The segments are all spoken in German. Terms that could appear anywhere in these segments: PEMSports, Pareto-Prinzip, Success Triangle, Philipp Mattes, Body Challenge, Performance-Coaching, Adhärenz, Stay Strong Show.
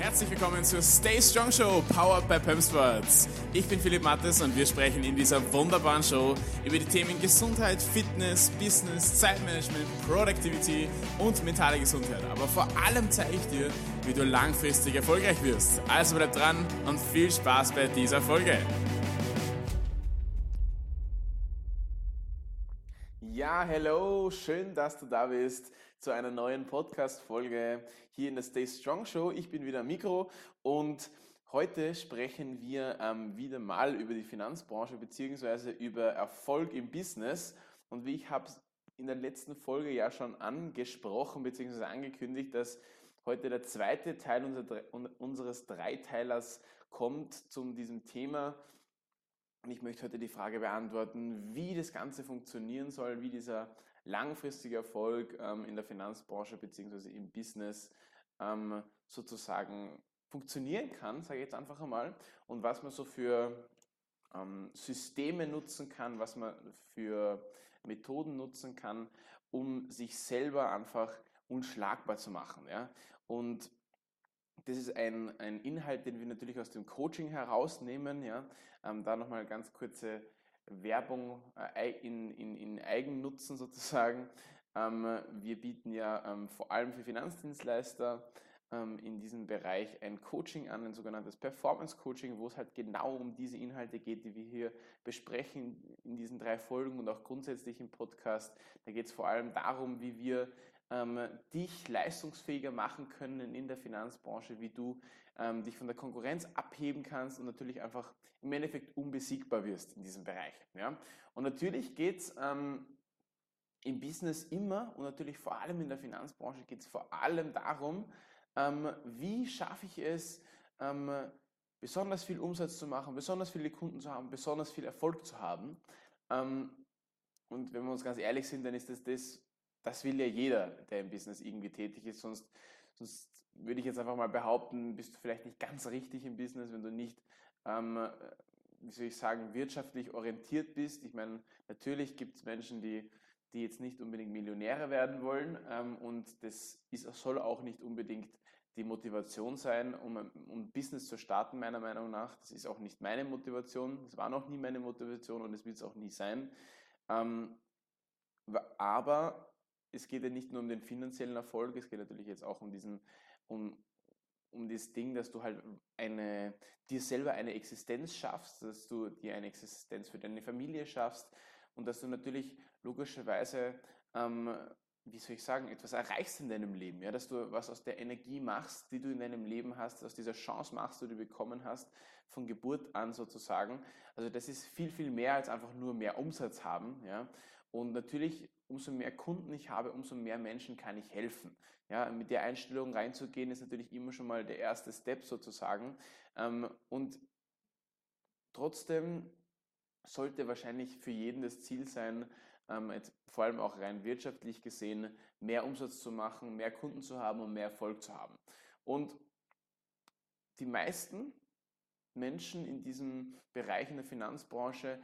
Herzlich willkommen zur Stay Strong Show, powered by PEMSports. Ich bin Philipp Mattes und wir sprechen in dieser wunderbaren Show über die Themen Gesundheit, Fitness, Business, Zeitmanagement, Productivity und mentale Gesundheit. Aber vor allem zeige ich dir, wie du langfristig erfolgreich wirst. Also bleib dran und viel Spaß bei dieser Folge. Ja, hello, schön, dass du da bist zu einer neuen Podcast-Folge hier in der Stay Strong Show. Ich bin wieder am Mikro und heute sprechen wir wieder mal über die Finanzbranche bzw. über Erfolg im Business. Und wie ich habe in der letzten Folge ja schon angesprochen bzw. angekündigt, dass heute der zweite Teil unseres Dreiteilers kommt zu diesem Thema. Und ich möchte heute die Frage beantworten, wie das Ganze funktionieren soll, wie dieser langfristige Erfolg in der Finanzbranche bzw. im Business sozusagen funktionieren kann, sage ich jetzt einfach einmal, und was man so für Systeme nutzen kann, was man für Methoden nutzen kann, um sich selber einfach unschlagbar zu machen. Ja? Und das ist ein Inhalt, den wir natürlich aus dem Coaching herausnehmen. Ja? Da nochmal ganz kurze Werbung in Eigennutzen sozusagen. Wir bieten ja vor allem für Finanzdienstleister in diesem Bereich ein Coaching an, ein sogenanntes Performance-Coaching, wo es halt genau um diese Inhalte geht, die wir hier besprechen in diesen 3 Folgen und auch grundsätzlich im Podcast. Da geht es vor allem darum, wie wir dich leistungsfähiger machen können in der Finanzbranche, wie du dich von der Konkurrenz abheben kannst und natürlich einfach im Endeffekt unbesiegbar wirst in diesem Bereich. Ja? Und natürlich geht es im Business immer und natürlich vor allem in der Finanzbranche geht es vor allem darum, wie schaffe ich es, besonders viel Umsatz zu machen, besonders viele Kunden zu haben, besonders viel Erfolg zu haben. Und wenn wir uns ganz ehrlich sind, dann ist das will ja jeder, der im Business irgendwie tätig ist, sonst würde ich jetzt einfach mal behaupten, bist du vielleicht nicht ganz richtig im Business, wenn du nicht, wirtschaftlich orientiert bist. Ich meine, natürlich gibt es Menschen, die jetzt nicht unbedingt Millionäre werden wollen und soll auch nicht unbedingt die Motivation sein, um Business zu starten, meiner Meinung nach. Das ist auch nicht meine Motivation, das war noch nie meine Motivation und es wird es auch nie sein. Aber es geht ja nicht nur um den finanziellen Erfolg, es geht natürlich jetzt auch um das Ding, dass du halt dir selber eine Existenz schaffst, dass du dir eine Existenz für deine Familie schaffst und dass du natürlich logischerweise, etwas erreichst in deinem Leben, ja? Dass du was aus der Energie machst, die du in deinem Leben hast, aus dieser Chance machst, die du bekommen hast, von Geburt an sozusagen. Also das ist viel, viel mehr als einfach nur mehr Umsatz haben, ja? Und natürlich, umso mehr Kunden ich habe, umso mehr Menschen kann ich helfen. Ja, mit der Einstellung reinzugehen, ist natürlich immer schon mal der erste Step sozusagen. Und trotzdem sollte wahrscheinlich für jeden das Ziel sein, jetzt vor allem auch rein wirtschaftlich gesehen, mehr Umsatz zu machen, mehr Kunden zu haben und mehr Erfolg zu haben. Und die meisten Menschen in diesem Bereich in der Finanzbranche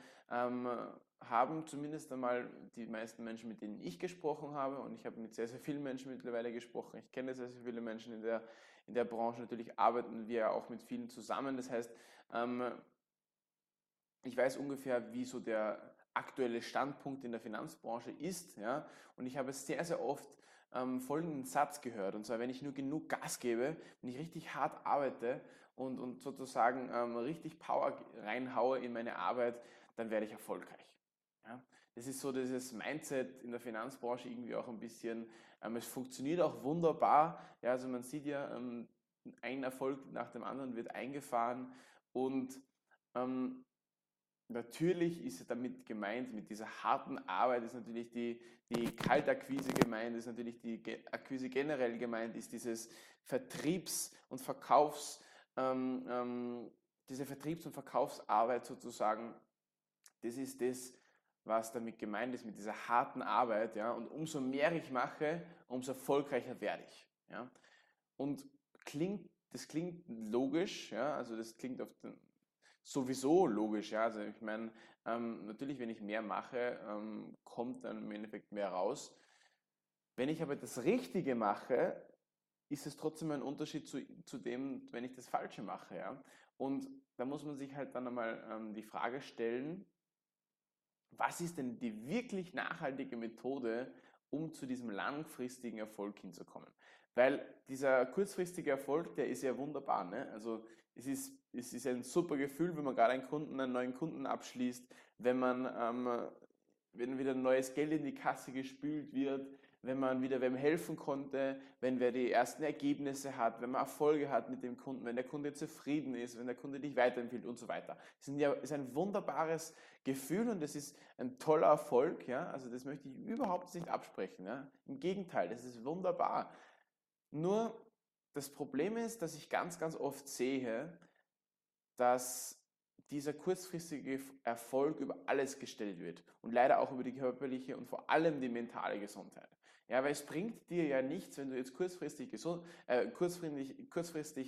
haben zumindest einmal die meisten Menschen, mit denen ich gesprochen habe, und ich habe mit sehr, sehr vielen Menschen mittlerweile gesprochen. Ich kenne sehr, sehr viele Menschen in der Branche. Natürlich arbeiten wir ja auch mit vielen zusammen. Das heißt, ich weiß ungefähr, wie so der aktuelle Standpunkt in der Finanzbranche ist. Ja? Und ich habe sehr, sehr oft folgenden Satz gehört. Und zwar, wenn ich nur genug Gas gebe, wenn ich richtig hart arbeite und sozusagen richtig Power reinhaue in meine Arbeit, dann werde ich erfolgreich. Ja, das ist so dieses Mindset in der Finanzbranche irgendwie auch ein bisschen, es funktioniert auch wunderbar, ja, also man sieht ja, ein Erfolg nach dem anderen wird eingefahren und natürlich ist damit gemeint, mit dieser harten Arbeit ist natürlich die Kaltakquise gemeint, ist natürlich die Akquise generell gemeint, ist dieses diese Vertriebs- und Verkaufsarbeit sozusagen. Das ist das, was damit gemeint ist, mit dieser harten Arbeit. Ja? Und umso mehr ich mache, umso erfolgreicher werde ich. Ja? Und das klingt logisch, ja? Also das klingt sowieso logisch. Ja? Also ich meine, natürlich, wenn ich mehr mache, kommt dann im Endeffekt mehr raus. Wenn ich aber das Richtige mache, ist es trotzdem ein Unterschied zu dem, wenn ich das Falsche mache. Ja? Und da muss man sich halt dann einmal die Frage stellen, was ist denn die wirklich nachhaltige Methode, um zu diesem langfristigen Erfolg hinzukommen? Weil dieser kurzfristige Erfolg, der ist ja wunderbar. Ne? Also es ist ein super Gefühl, wenn man gerade einen neuen Kunden abschließt, wenn wieder neues Geld in die Kasse gespült wird, wenn man wieder wem helfen konnte, wenn wer die ersten Ergebnisse hat, wenn man Erfolge hat mit dem Kunden, wenn der Kunde zufrieden ist, wenn der Kunde dich weiterempfiehlt und so weiter. Das ist ein wunderbares Gefühl und das ist ein toller Erfolg. Ja? Also das möchte ich überhaupt nicht absprechen. Ja? Im Gegenteil, das ist wunderbar. Nur das Problem ist, dass ich ganz, ganz oft sehe, dass dieser kurzfristige Erfolg über alles gestellt wird und leider auch über die körperliche und vor allem die mentale Gesundheit. Ja, weil es bringt dir ja nichts, wenn du jetzt kurzfristig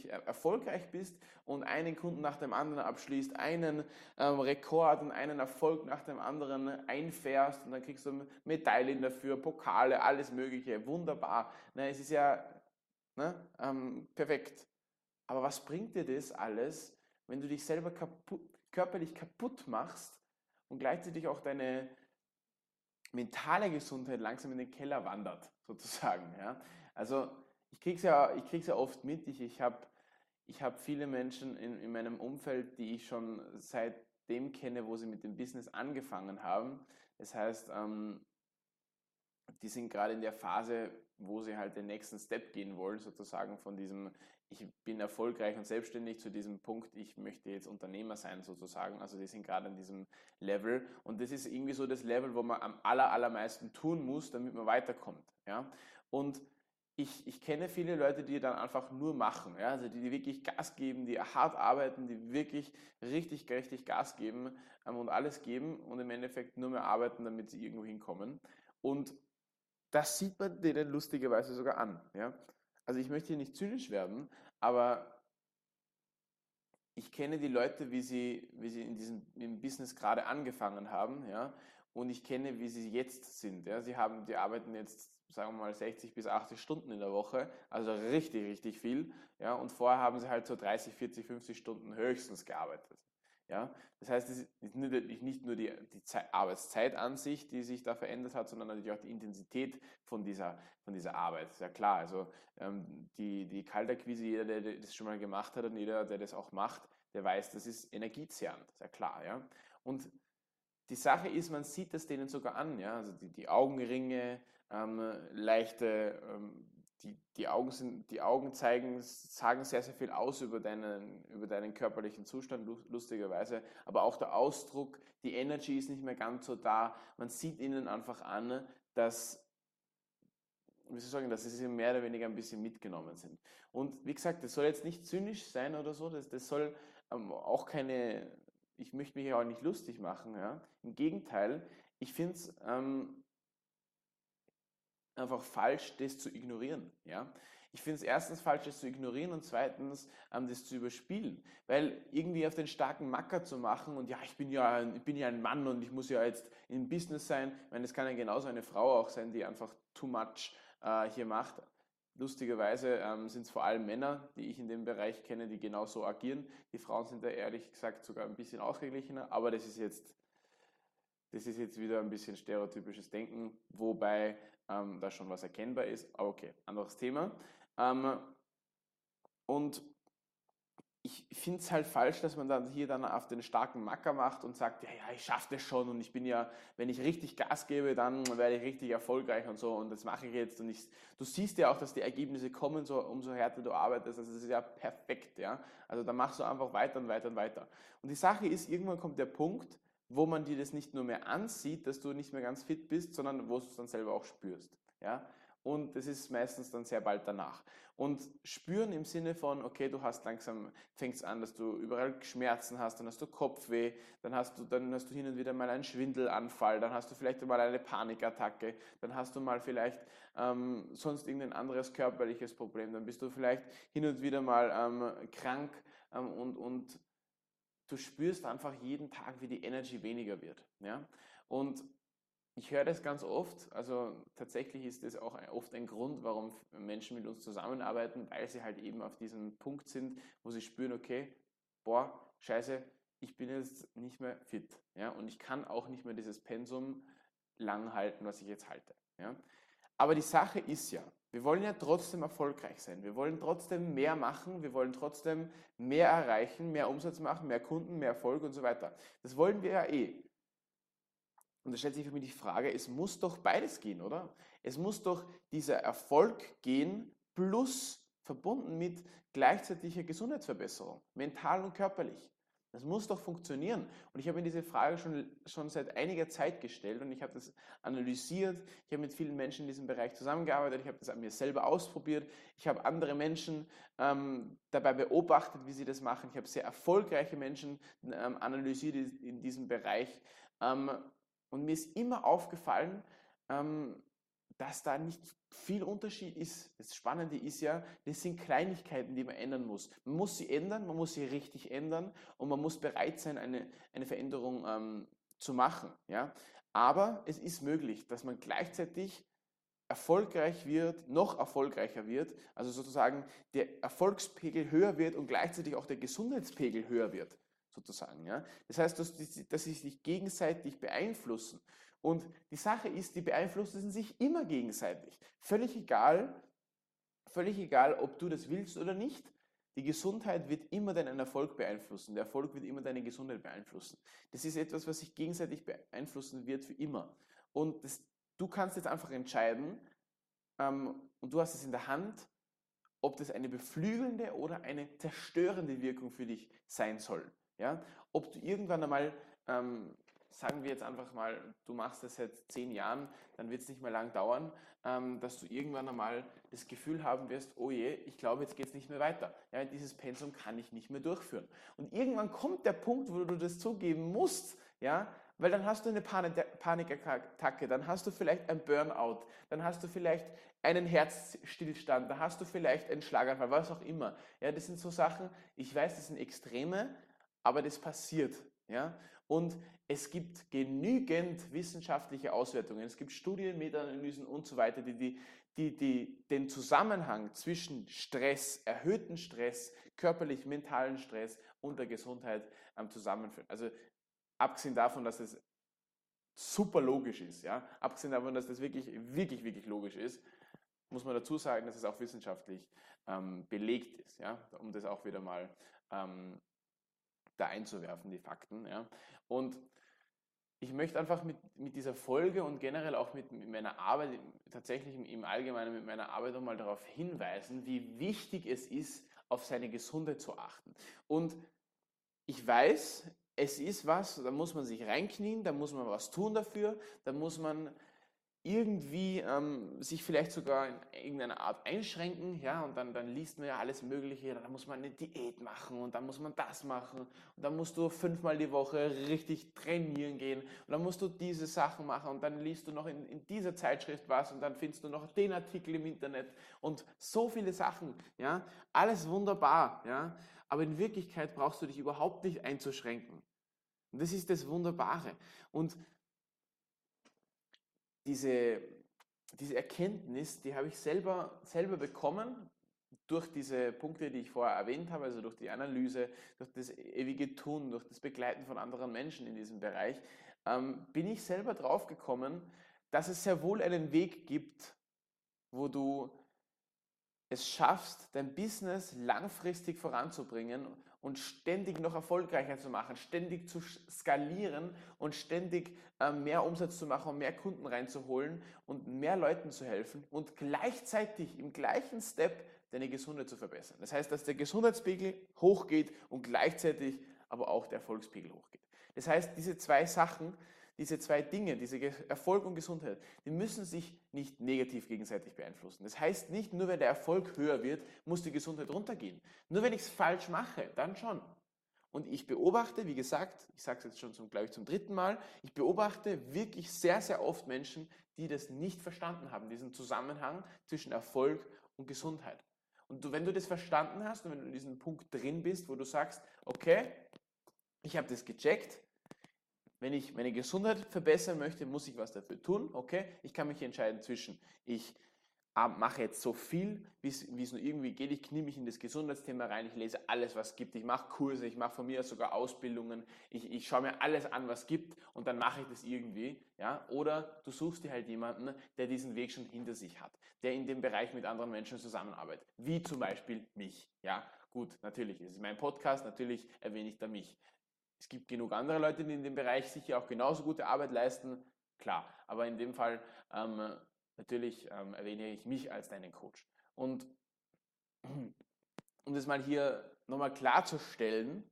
erfolgreich bist und einen Kunden nach dem anderen abschließt, einen Rekord und einen Erfolg nach dem anderen einfährst und dann kriegst du Medaillen dafür, Pokale, alles Mögliche, wunderbar. Na, es ist ja perfekt. Aber was bringt dir das alles, wenn du dich selber körperlich kaputt machst und gleichzeitig auch deine mentale Gesundheit langsam in den Keller wandert, sozusagen. Ja? Also ich krieg's ja oft mit. Ich hab viele Menschen in meinem Umfeld, die ich schon seitdem kenne, wo sie mit dem Business angefangen haben. Das heißt, die sind gerade in der Phase, wo sie halt den nächsten Step gehen wollen, sozusagen von diesem, ich bin erfolgreich und selbstständig, zu diesem Punkt, ich möchte jetzt Unternehmer sein, sozusagen. Also die sind gerade an diesem Level und das ist irgendwie so das Level, wo man am allermeisten tun muss, damit man weiterkommt. Ja? Und ich kenne viele Leute, die dann einfach nur machen, ja? Also die wirklich Gas geben, die hart arbeiten, die wirklich richtig Gas geben und alles geben und im Endeffekt nur mehr arbeiten, damit sie irgendwo hinkommen. Und das sieht man denen lustigerweise sogar an. Ja? Also ich möchte hier nicht zynisch werden, aber ich kenne die Leute, wie sie im Business gerade angefangen haben, ja? Und ich kenne, wie sie jetzt sind. Ja? Die arbeiten jetzt, sagen wir mal, 60 bis 80 Stunden in der Woche, also richtig viel. Ja? Und vorher haben sie halt so 30, 40, 50 Stunden höchstens gearbeitet. Ja, das heißt, es ist nicht nur die Arbeitszeit an sich, die sich da verändert hat, sondern natürlich auch die Intensität von dieser Arbeit. Ist ja klar, also die Kaltakquise, jeder, der das schon mal gemacht hat und jeder, der das auch macht, der weiß, das ist energiezehrend. Ist ja klar, ja. Und die Sache ist, man sieht das denen sogar an, ja. Also die Augenringe, leichte, die Augen sagen sehr viel aus über deinen körperlichen Zustand, lustigerweise. Aber auch der Ausdruck, die Energy ist nicht mehr ganz so da. Man sieht ihnen einfach an, dass sie mehr oder weniger ein bisschen mitgenommen sind. Und wie gesagt, das soll jetzt nicht zynisch sein oder so. Das soll auch keine... Ich möchte mich ja auch nicht lustig machen. Ja? Im Gegenteil, ich finde es... einfach falsch, das zu ignorieren. Ja? Ich finde es erstens falsch, das zu ignorieren und zweitens, das zu überspielen. Weil irgendwie auf den starken Macker zu machen und ja, ich bin ja ein Mann und ich muss ja jetzt im Business sein. Ich meine, das kann ja genauso eine Frau auch sein, die einfach too much hier macht. Lustigerweise sind es vor allem Männer, die ich in dem Bereich kenne, die genau so agieren. Die Frauen sind da ehrlich gesagt sogar ein bisschen ausgeglichener, aber das ist jetzt wieder ein bisschen stereotypisches Denken, wobei da schon was erkennbar ist. Okay, anderes Thema. Und ich finde es halt falsch, dass man dann hier dann auf den starken Macker macht und sagt, ja, ich schaffe das schon und ich bin ja, wenn ich richtig Gas gebe, dann werde ich richtig erfolgreich und so und das mache ich jetzt. Und du siehst ja auch, dass die Ergebnisse kommen, so, umso härter du arbeitest. Also das ist ja perfekt. Ja? Also da machst du einfach weiter und weiter und weiter. Und die Sache ist, irgendwann kommt der Punkt, wo man dir das nicht nur mehr ansieht, dass du nicht mehr ganz fit bist, sondern wo du es dann selber auch spürst. Ja? Und das ist meistens dann sehr bald danach. Und spüren im Sinne von, okay, du hast langsam, fängst an, dass du überall Schmerzen hast, dann hast du Kopfweh, dann hast du hin und wieder mal einen Schwindelanfall, dann hast du vielleicht mal eine Panikattacke, dann hast du mal vielleicht sonst irgendein anderes körperliches Problem, dann bist du vielleicht hin und wieder mal krank und du spürst einfach jeden Tag, wie die Energy weniger wird. Ja? Und Ich höre das ganz oft, also tatsächlich ist das auch oft ein Grund, warum Menschen mit uns zusammenarbeiten, weil sie halt eben auf diesem Punkt sind, wo sie spüren, okay, boah, scheiße, ich bin jetzt nicht mehr fit, ja, und ich kann auch nicht mehr dieses Pensum lang halten, was ich jetzt halte, ja. Aber die Sache ist ja, wir wollen ja trotzdem erfolgreich sein, wir wollen trotzdem mehr machen, wir wollen trotzdem mehr erreichen, mehr Umsatz machen, mehr Kunden, mehr Erfolg und so weiter. Das wollen wir ja eh. Und da stellt sich für mich die Frage, es muss doch beides gehen, oder? Es muss doch dieser Erfolg gehen, plus verbunden mit gleichzeitiger Gesundheitsverbesserung, mental und körperlich. Das muss doch funktionieren. Und ich habe mir diese Frage schon seit einiger Zeit gestellt und ich habe das analysiert. Ich habe mit vielen Menschen in diesem Bereich zusammengearbeitet. Ich habe das an mir selber ausprobiert. Ich habe andere Menschen dabei beobachtet, wie sie das machen. Ich habe sehr erfolgreiche Menschen analysiert in diesem Bereich. Und mir ist immer aufgefallen, dass da nicht viel Unterschied ist. Das Spannende ist ja, das sind Kleinigkeiten, die man ändern muss. Man muss sie ändern, man muss sie richtig ändern und man muss bereit sein, eine Veränderung zu machen. Ja? Aber es ist möglich, dass man gleichzeitig erfolgreich wird, noch erfolgreicher wird, also sozusagen der Erfolgspegel höher wird und gleichzeitig auch der Gesundheitspegel höher wird. Sozusagen, ja. Das heißt, dass sie sich gegenseitig beeinflussen. Und die Sache ist, die beeinflussen sich immer gegenseitig. Völlig egal, ob du das willst oder nicht, die Gesundheit wird immer deinen Erfolg beeinflussen. Der Erfolg wird immer deine Gesundheit beeinflussen. Das ist etwas, was sich gegenseitig beeinflussen wird für immer. Und du kannst jetzt einfach entscheiden, und du hast es in der Hand, ob das eine beflügelnde oder eine zerstörende Wirkung für dich sein soll. Ja, ob du irgendwann einmal, sagen wir jetzt einfach mal, du machst das seit 10 Jahren, dann wird es nicht mehr lang dauern, dass du irgendwann einmal das Gefühl haben wirst, oh je, ich glaube, jetzt geht es nicht mehr weiter. Ja, dieses Pensum kann ich nicht mehr durchführen. Und irgendwann kommt der Punkt, wo du das zugeben musst, ja, weil dann hast du eine Panikattacke, dann hast du vielleicht ein Burnout, dann hast du vielleicht einen Herzstillstand, dann hast du vielleicht einen Schlaganfall, was auch immer. Ja, das sind so Sachen, ich weiß, das sind Extreme, aber das passiert, ja. Und es gibt genügend wissenschaftliche Auswertungen, es gibt Studien, Meta-Analysen und so weiter, die den Zusammenhang zwischen Stress, erhöhten Stress, körperlich, mentalen Stress und der Gesundheit zusammenführen. Also abgesehen davon, dass es super logisch ist, ja, abgesehen davon, dass das wirklich, wirklich, wirklich logisch ist, muss man dazu sagen, dass es auch wissenschaftlich belegt ist, ja, um das auch wieder mal da einzuwerfen, die Fakten. Ja. Und ich möchte einfach mit dieser Folge und generell auch mit meiner Arbeit, tatsächlich im Allgemeinen mit meiner Arbeit nochmal darauf hinweisen, wie wichtig es ist, auf seine Gesundheit zu achten. Und ich weiß, es ist was, da muss man sich reinknien, da muss man was tun dafür, da muss man irgendwie sich vielleicht sogar in irgendeiner Art einschränken, ja, und dann liest man ja alles Mögliche, dann muss man eine Diät machen und dann muss man das machen und dann musst du 5-mal die Woche richtig trainieren gehen und dann musst du diese Sachen machen und dann liest du noch in dieser Zeitschrift was und dann findest du noch den Artikel im Internet und so viele Sachen, ja, alles wunderbar, ja, aber in Wirklichkeit brauchst du dich überhaupt nicht einzuschränken und das ist das Wunderbare. Und diese Erkenntnis, die habe ich selber bekommen durch diese Punkte, die ich vorher erwähnt habe, also durch die Analyse, durch das ewige Tun, durch das Begleiten von anderen Menschen in diesem Bereich, bin ich selber drauf gekommen, dass es sehr wohl einen Weg gibt, wo du es schaffst, dein Business langfristig voranzubringen und ständig noch erfolgreicher zu machen, ständig zu skalieren und ständig mehr Umsatz zu machen und mehr Kunden reinzuholen und mehr Leuten zu helfen und gleichzeitig im gleichen Step deine Gesundheit zu verbessern. Das heißt, dass der Gesundheitspegel hochgeht und gleichzeitig aber auch der Erfolgspegel hochgeht. Das heißt, diese Erfolg und Gesundheit, die müssen sich nicht negativ gegenseitig beeinflussen. Das heißt nicht, nur wenn der Erfolg höher wird, muss die Gesundheit runtergehen. Nur wenn ich es falsch mache, dann schon. Und ich beobachte, wie gesagt, ich sage es jetzt schon, glaube ich, zum 3. Mal, ich beobachte wirklich sehr, sehr oft Menschen, die das nicht verstanden haben, diesen Zusammenhang zwischen Erfolg und Gesundheit. Und wenn du das verstanden hast und wenn du in diesem Punkt drin bist, wo du sagst, okay, ich habe das gecheckt, Wenn ich meine Gesundheit verbessern möchte, muss ich was dafür tun, okay? Ich kann mich entscheiden zwischen, ich mache jetzt so viel, wie es nur irgendwie geht, ich knie mich in das Gesundheitsthema rein, ich lese alles, was es gibt, ich mache Kurse, ich mache von mir aus sogar Ausbildungen, ich schaue mir alles an, was es gibt und dann mache ich das irgendwie, ja? Oder du suchst dir halt jemanden, der diesen Weg schon hinter sich hat, der in dem Bereich mit anderen Menschen zusammenarbeitet, wie zum Beispiel mich, ja? Gut, natürlich, es ist mein Podcast, natürlich erwähne ich da mich. Es gibt genug andere Leute, die in dem Bereich sicher auch genauso gute Arbeit leisten, klar, aber in dem Fall natürlich erwähne ich mich als deinen Coach. Und um das mal hier nochmal klarzustellen,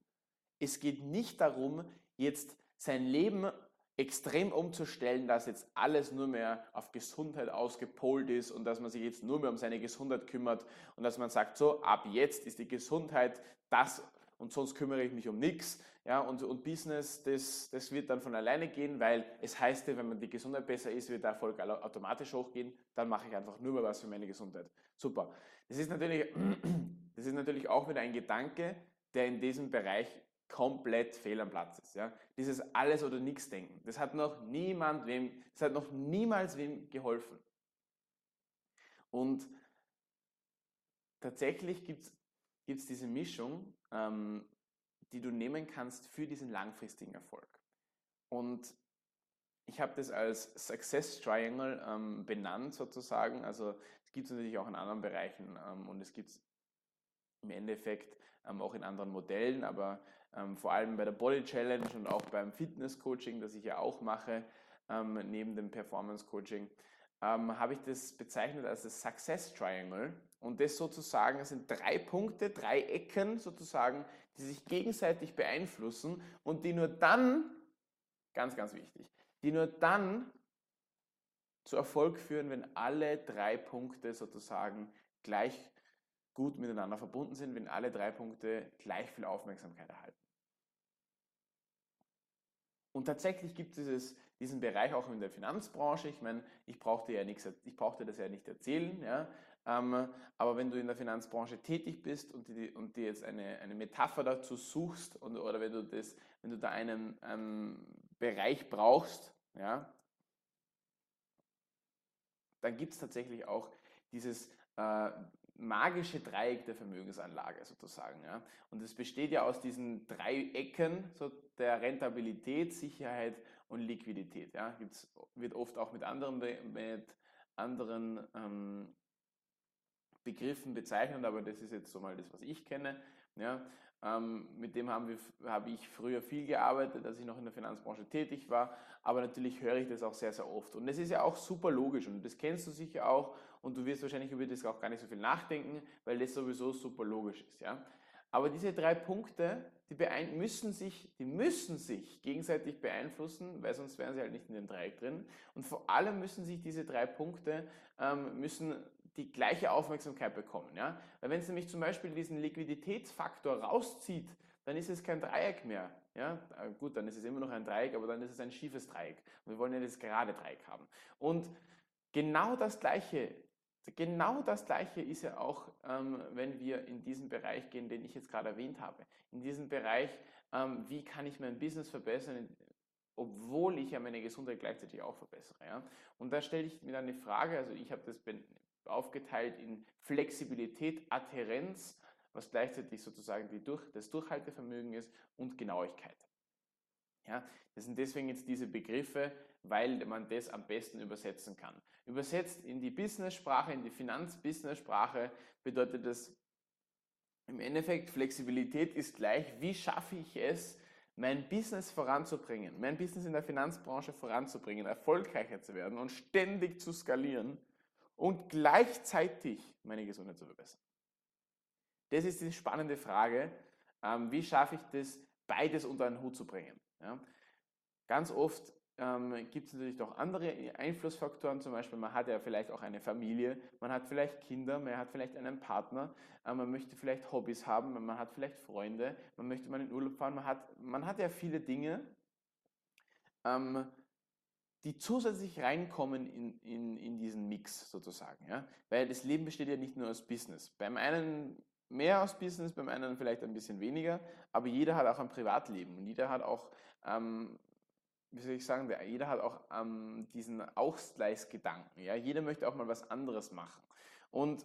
es geht nicht darum, jetzt sein Leben extrem umzustellen, dass jetzt alles nur mehr auf Gesundheit ausgepolt ist und dass man sich jetzt nur mehr um seine Gesundheit kümmert und dass man sagt, so, ab jetzt ist die Gesundheit das und sonst kümmere ich mich um nichts, ja, und Business, das wird dann von alleine gehen, weil es heißt ja, wenn man die Gesundheit besser ist, wird der Erfolg automatisch hochgehen, dann mache ich einfach nur mal was für meine Gesundheit. Super. Das ist natürlich auch wieder ein Gedanke, der in diesem Bereich komplett fehl am Platz ist, ja. Dieses Alles- oder Nichts-Denken, das hat noch niemals wem geholfen. Und tatsächlich gibt es diese Mischung, die du nehmen kannst für diesen langfristigen Erfolg. Und ich habe das als Success Triangle benannt sozusagen. Also es gibt es natürlich auch in anderen Bereichen und es gibt es im Endeffekt auch in anderen Modellen, aber vor allem bei der Body Challenge und auch beim Fitness-Coaching, das ich ja auch mache, neben dem Performance-Coaching, habe ich das bezeichnet als das Success Triangle und das sozusagen, das sind drei Punkte, drei Ecken sozusagen, die sich gegenseitig beeinflussen und die nur dann, ganz, ganz wichtig, die nur dann zu Erfolg führen, wenn alle drei Punkte sozusagen gleich gut miteinander verbunden sind, wenn alle drei Punkte gleich viel Aufmerksamkeit erhalten. Und tatsächlich gibt es diesen Bereich auch in der Finanzbranche. Ich meine, ich brauchte das ja nicht erzählen, ja? Aber wenn du in der Finanzbranche tätig bist und dir jetzt eine Metapher dazu suchst oder wenn du da einen Bereich brauchst, ja, dann gibt es tatsächlich auch dieses magische Dreieck der Vermögensanlage sozusagen. Ja. Und es besteht ja aus diesen drei Ecken so der Rentabilität, Sicherheit und Liquidität. Ja. Wird oft auch mit anderen Begriffen bezeichnet, aber das ist jetzt so mal das, was ich kenne. Ja. Mit dem habe ich früher viel gearbeitet, als ich noch in der Finanzbranche tätig war, aber natürlich höre ich das auch sehr, sehr oft. Und das ist ja auch super logisch und das kennst du sicher auch und du wirst wahrscheinlich über das auch gar nicht so viel nachdenken, weil das sowieso super logisch ist. Ja? Aber diese drei Punkte, die müssen sich gegenseitig beeinflussen, weil sonst wären sie halt nicht in dem Dreieck drin. Und vor allem müssen sich diese drei Punkte müssen die gleiche Aufmerksamkeit bekommen. Ja? Weil wenn es nämlich zum Beispiel diesen Liquiditätsfaktor rauszieht, dann ist es kein Dreieck mehr. Ja? Gut, dann ist es immer noch ein Dreieck, aber dann ist es ein schiefes Dreieck. Und wir wollen ja das gerade Dreieck haben. Und genau das Gleiche ist ja auch, wenn wir in diesen Bereich gehen, den ich jetzt gerade erwähnt habe. In diesem Bereich, wie kann ich mein Business verbessern, obwohl ich ja meine Gesundheit gleichzeitig auch verbessere. Ja? Und da stelle ich mir dann die Frage, also ich habe das aufgeteilt in Flexibilität, Adhärenz, was gleichzeitig sozusagen das Durchhaltevermögen ist, und Genauigkeit. Ja, das sind deswegen jetzt diese Begriffe, weil man das am besten übersetzen kann. Übersetzt in die Business-Sprache, in die Finanz-Business-Sprache bedeutet das im Endeffekt, Flexibilität ist gleich, wie schaffe ich es, mein Business voranzubringen, mein Business in der Finanzbranche voranzubringen, erfolgreicher zu werden und ständig zu skalieren und gleichzeitig meine Gesundheit zu verbessern. Das ist die spannende Frage, wie schaffe ich das, beides unter einen Hut zu bringen. Ja. Ganz oft gibt es natürlich noch andere Einflussfaktoren, zum Beispiel man hat ja vielleicht auch eine Familie, man hat vielleicht Kinder, man hat vielleicht einen Partner, man möchte vielleicht Hobbys haben, man hat vielleicht Freunde, man möchte mal in Urlaub fahren, man hat ja viele Dinge, die zusätzlich reinkommen in diesen Mix sozusagen. Ja. Weil das Leben besteht ja nicht nur aus Business. Beim einen mehr aus Business, beim anderen vielleicht ein bisschen weniger, aber jeder hat auch ein Privatleben und jeder hat auch wie soll ich sagen, jeder hat auch diesen Ausgleichsgedanken, ja, jeder möchte auch mal was anderes machen und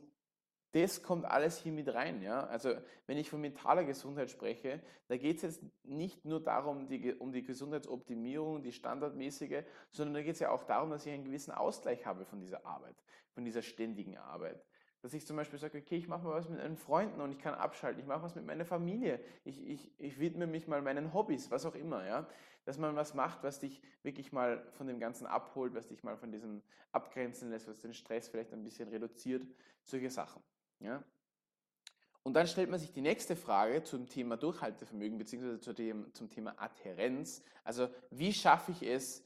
das kommt alles hier mit rein, ja, also wenn ich von mentaler Gesundheit spreche, da geht es jetzt nicht nur darum, um die Gesundheitsoptimierung, die standardmäßige, sondern da geht es ja auch darum, dass ich einen gewissen Ausgleich habe von dieser Arbeit, von dieser ständigen Arbeit. Dass ich zum Beispiel sage, okay, ich mache mal was mit meinen Freunden und ich kann abschalten, ich mache was mit meiner Familie, ich widme mich mal meinen Hobbys, was auch immer, ja. Dass man was macht, was dich wirklich mal von dem Ganzen abholt, was dich mal von diesem abgrenzen lässt, was den Stress vielleicht ein bisschen reduziert, solche Sachen, ja. Und dann stellt man sich die nächste Frage zum Thema Durchhaltevermögen, beziehungsweise zum Thema Adhärenz. Also, wie schaffe ich es,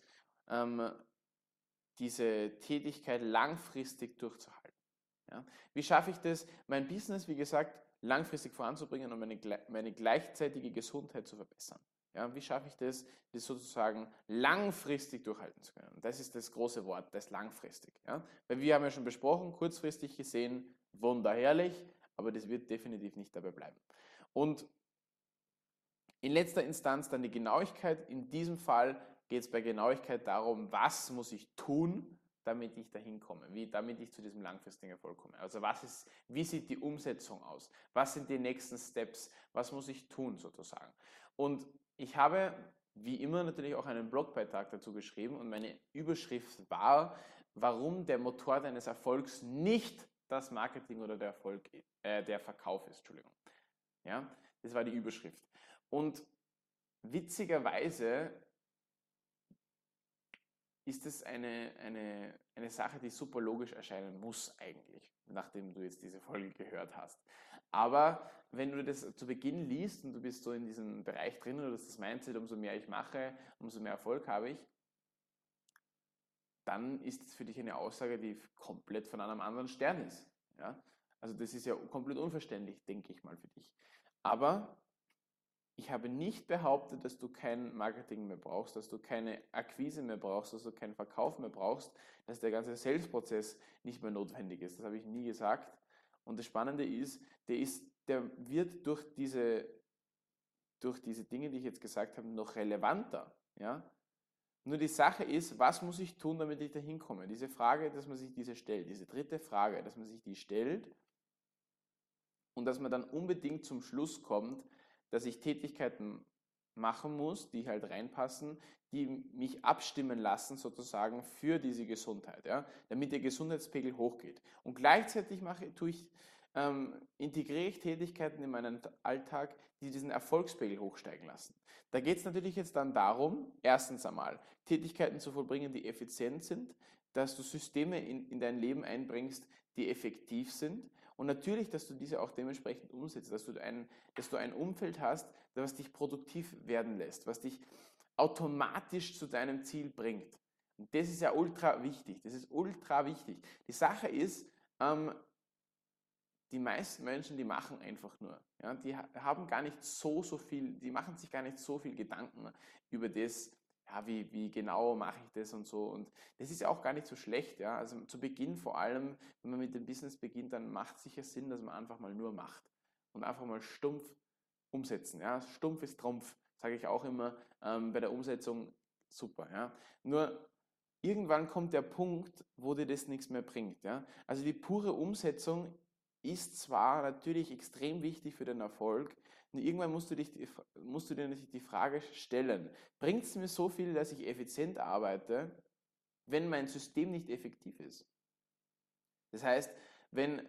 diese Tätigkeit langfristig durchzuhalten? Ja, wie schaffe ich das, mein Business, wie gesagt, langfristig voranzubringen und meine gleichzeitige Gesundheit zu verbessern? Ja, wie schaffe ich das, das sozusagen langfristig durchhalten zu können? Das ist das große Wort, das langfristig. Ja? Weil wir haben ja schon besprochen, kurzfristig gesehen, wunderherrlich, aber das wird definitiv nicht dabei bleiben. Und in letzter Instanz dann die Genauigkeit. In diesem Fall geht es bei Genauigkeit darum, was muss ich tun, damit ich dahin komme, damit ich zu diesem langfristigen Erfolg komme. Also wie sieht die Umsetzung aus? Was sind die nächsten Steps? Was muss ich tun sozusagen? Und ich habe, wie immer, natürlich auch einen Blogbeitrag dazu geschrieben und meine Überschrift war, warum der Motor deines Erfolgs nicht das Marketing oder der Verkauf ist. Entschuldigung. Ja, das war die Überschrift. Und witzigerweise ist es eine Sache, die super logisch erscheinen muss eigentlich, nachdem du jetzt diese Folge gehört hast. Aber wenn du das zu Beginn liest und du bist so in diesem Bereich drin, oder das ist das Mindset, umso mehr ich mache, umso mehr Erfolg habe ich, dann ist es für dich eine Aussage, die komplett von einem anderen Stern ist. Ja? Also das ist ja komplett unverständlich, denke ich mal, für dich. Aber ich habe nicht behauptet, dass du kein Marketing mehr brauchst, dass du keine Akquise mehr brauchst, dass du keinen Verkauf mehr brauchst, dass der ganze Sales-Prozess nicht mehr notwendig ist. Das habe ich nie gesagt. Und das Spannende ist, der wird durch diese Dinge, die ich jetzt gesagt habe, noch relevanter. Ja? Nur die Sache ist, was muss ich tun, damit ich da hinkomme? Diese Frage, dass man sich diese stellt, diese dritte Frage, dass man sich die stellt und dass man dann unbedingt zum Schluss kommt, dass ich Tätigkeiten machen muss, die halt reinpassen, die mich abstimmen lassen sozusagen für diese Gesundheit, ja? Damit der Gesundheitspegel hochgeht. Und gleichzeitig integriere ich Tätigkeiten in meinen Alltag, die diesen Erfolgspegel hochsteigen lassen. Da geht es natürlich jetzt dann darum, erstens einmal Tätigkeiten zu vollbringen, die effizient sind, dass du Systeme in dein Leben einbringst, die effektiv sind und natürlich, dass du diese auch dementsprechend umsetzt, dass du ein Umfeld hast, das dich produktiv werden lässt, was dich automatisch zu deinem Ziel bringt. Und das ist ja ultra wichtig, das ist ultra wichtig. Die Sache ist, die meisten Menschen, die machen einfach nur. Ja? Die haben gar nicht so viel, die machen sich gar nicht so viel Gedanken über das, ja, wie genau mache ich das und so. Und das ist ja auch gar nicht so schlecht. Ja? Also zu Beginn vor allem, wenn man mit dem Business beginnt, dann macht es sicher Sinn, dass man einfach mal nur macht und einfach mal stumpf umsetzen. Ja? Stumpf ist Trumpf, sage ich auch immer, bei der Umsetzung super. Ja? Nur irgendwann kommt der Punkt, wo dir das nichts mehr bringt. Ja? Also die pure Umsetzung ist zwar natürlich extrem wichtig für den Erfolg, nur irgendwann musst du dir natürlich die Frage stellen, bringt es mir so viel, dass ich effizient arbeite, wenn mein System nicht effektiv ist? Das heißt, wenn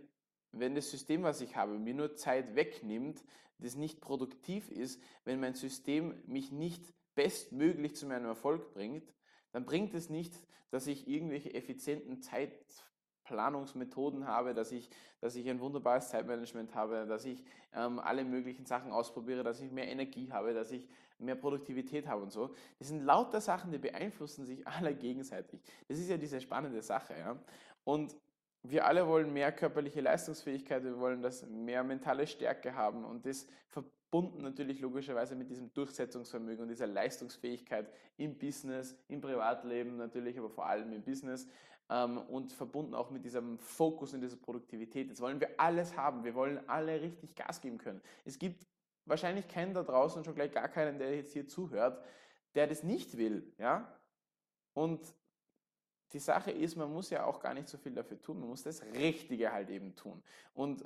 das System, was ich habe, mir nur Zeit wegnimmt, das nicht produktiv ist, wenn mein System mich nicht bestmöglich zu meinem Erfolg bringt, dann bringt es nicht, dass ich irgendwelche effizienten Zeitplanungsmethoden habe, dass ich ein wunderbares Zeitmanagement habe, dass ich alle möglichen Sachen ausprobiere, dass ich mehr Energie habe, dass ich mehr Produktivität habe und so. Das sind lauter Sachen, die beeinflussen sich alle gegenseitig. Das ist ja diese spannende Sache. Ja? Und wir alle wollen mehr körperliche Leistungsfähigkeit, wir wollen das mehr mentale Stärke haben und das verbunden natürlich logischerweise mit diesem Durchsetzungsvermögen und dieser Leistungsfähigkeit im Business, im Privatleben natürlich, aber vor allem im Business. Und verbunden auch mit diesem Fokus und dieser Produktivität. Jetzt wollen wir alles haben. Wir wollen alle richtig Gas geben können. Es gibt wahrscheinlich keinen da draußen, schon gleich gar keinen, der jetzt hier zuhört, der das nicht will, ja? Und die Sache ist, man muss ja auch gar nicht so viel dafür tun, man muss das Richtige halt eben tun. Und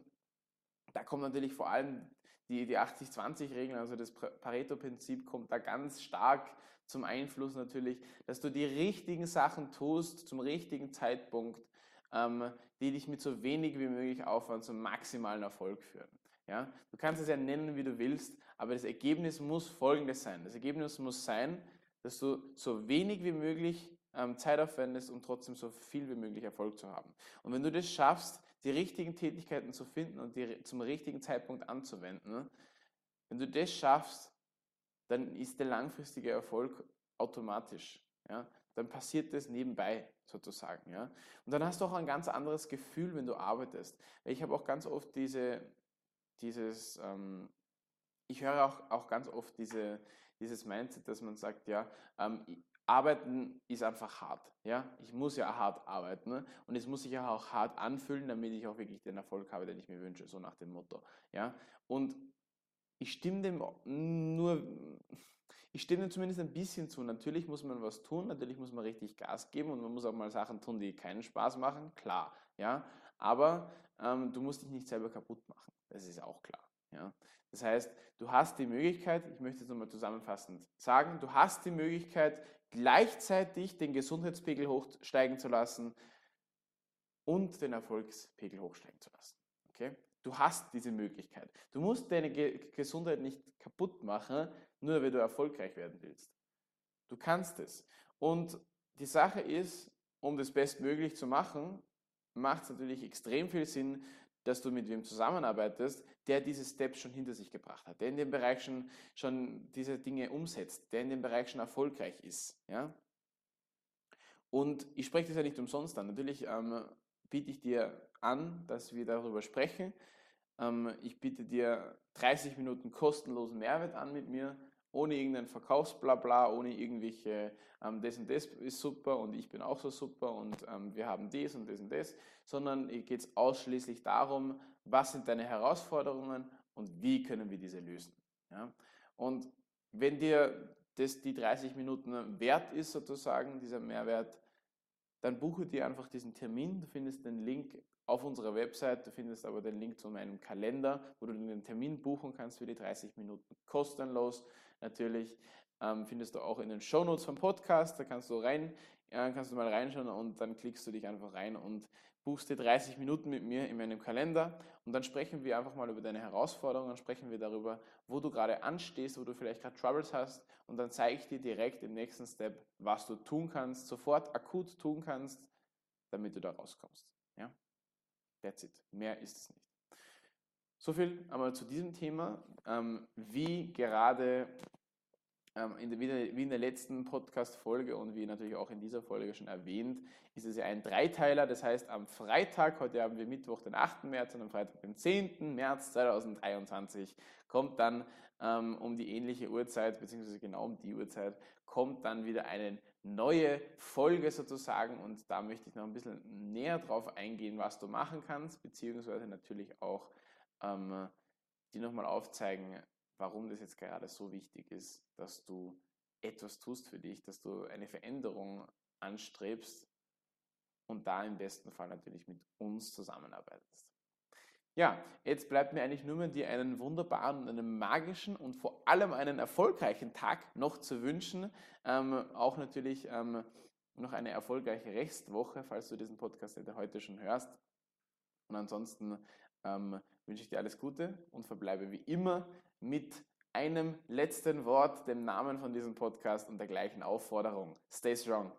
da kommt natürlich vor allem die 80-20-Regel, also das Pareto-Prinzip kommt da ganz stark zum Einfluss natürlich, dass du die richtigen Sachen tust zum richtigen Zeitpunkt, die dich mit so wenig wie möglich Aufwand zum maximalen Erfolg führen. Ja? Du kannst es ja nennen, wie du willst, aber das Ergebnis muss folgendes sein. Das Ergebnis muss sein, dass du so wenig wie möglich Zeit aufwendest, um trotzdem so viel wie möglich Erfolg zu haben. Und wenn du das schaffst, die richtigen Tätigkeiten zu finden und die zum richtigen Zeitpunkt anzuwenden, wenn du das schaffst, dann ist der langfristige Erfolg automatisch. Ja? Dann passiert das nebenbei sozusagen. Ja? Und dann hast du auch ein ganz anderes Gefühl, wenn du arbeitest. Ich habe auch ganz oft dieses Mindset, dass man sagt, ja, Arbeiten ist einfach hart, ja, ich muss ja hart arbeiten, ne? Und es muss sich ja auch hart anfühlen, damit ich auch wirklich den Erfolg habe, den ich mir wünsche, so nach dem Motto, ja, und ich stimme dem zumindest ein bisschen zu, natürlich muss man was tun, natürlich muss man richtig Gas geben und man muss auch mal Sachen tun, die keinen Spaß machen, klar, ja, aber du musst dich nicht selber kaputt machen, das ist auch klar. Ja? Das heißt, du hast die Möglichkeit, ich möchte es nochmal zusammenfassend sagen, du hast die Möglichkeit, gleichzeitig den Gesundheitspegel hochsteigen zu lassen und den Erfolgspegel hochsteigen zu lassen. Okay? Du hast diese Möglichkeit. Du musst deine Gesundheit nicht kaputt machen, nur weil du erfolgreich werden willst. Du kannst es. Und die Sache ist, um das bestmöglich zu machen, macht es natürlich extrem viel Sinn, dass du mit wem zusammenarbeitest, der diese Steps schon hinter sich gebracht hat, der in dem Bereich schon diese Dinge umsetzt, der in dem Bereich schon erfolgreich ist. Ja? Und ich spreche das ja nicht umsonst an. Natürlich biete ich dir an, dass wir darüber sprechen. Ich biete dir 30 Minuten kostenlosen Mehrwert an mit mir, ohne irgendein Verkaufsblabla, ohne irgendwelche, das und das ist super und ich bin auch so super und wir haben dies und das und das, sondern geht es ausschließlich darum, was sind deine Herausforderungen und wie können wir diese lösen. Ja? Und wenn dir das die 30 Minuten wert ist, sozusagen, dieser Mehrwert, dann buche dir einfach diesen Termin, du findest den Link auf unserer Website, du findest aber den Link zu meinem Kalender, wo du den Termin buchen kannst für die 30 Minuten kostenlos. Natürlich findest du auch in den Shownotes vom Podcast, da kannst du mal reinschauen und dann klickst du dich einfach rein und buchst dir 30 Minuten mit mir in meinem Kalender und dann sprechen wir einfach mal über deine Herausforderungen, dann sprechen wir darüber, wo du gerade anstehst, wo du vielleicht gerade Troubles hast und dann zeige ich dir direkt im nächsten Step, was du tun kannst, sofort akut tun kannst, damit du da rauskommst. Ja? That's it. Mehr ist es nicht. So viel einmal zu diesem Thema. Wie gerade wie in der letzten Podcast-Folge und wie natürlich auch in dieser Folge schon erwähnt, ist es ja ein Dreiteiler. Das heißt, am Freitag, heute haben wir Mittwoch, den 8. März und am Freitag, den 10. März 2023, kommt dann um die ähnliche Uhrzeit, beziehungsweise genau um die Uhrzeit, kommt dann wieder eine neue Folge sozusagen und da möchte ich noch ein bisschen näher drauf eingehen, was du machen kannst, beziehungsweise natürlich auch dir nochmal aufzeigen, warum das jetzt gerade so wichtig ist, dass du etwas tust für dich, dass du eine Veränderung anstrebst und da im besten Fall natürlich mit uns zusammenarbeitest. Ja, jetzt bleibt mir eigentlich nur mehr, dir einen wunderbaren, einen magischen und vor allem einen erfolgreichen Tag noch zu wünschen. Auch natürlich noch eine erfolgreiche Restwoche, falls du diesen Podcast heute schon hörst. Und ansonsten wünsche ich dir alles Gute und verbleibe wie immer mit einem letzten Wort, dem Namen von diesem Podcast und der gleichen Aufforderung. Stay strong!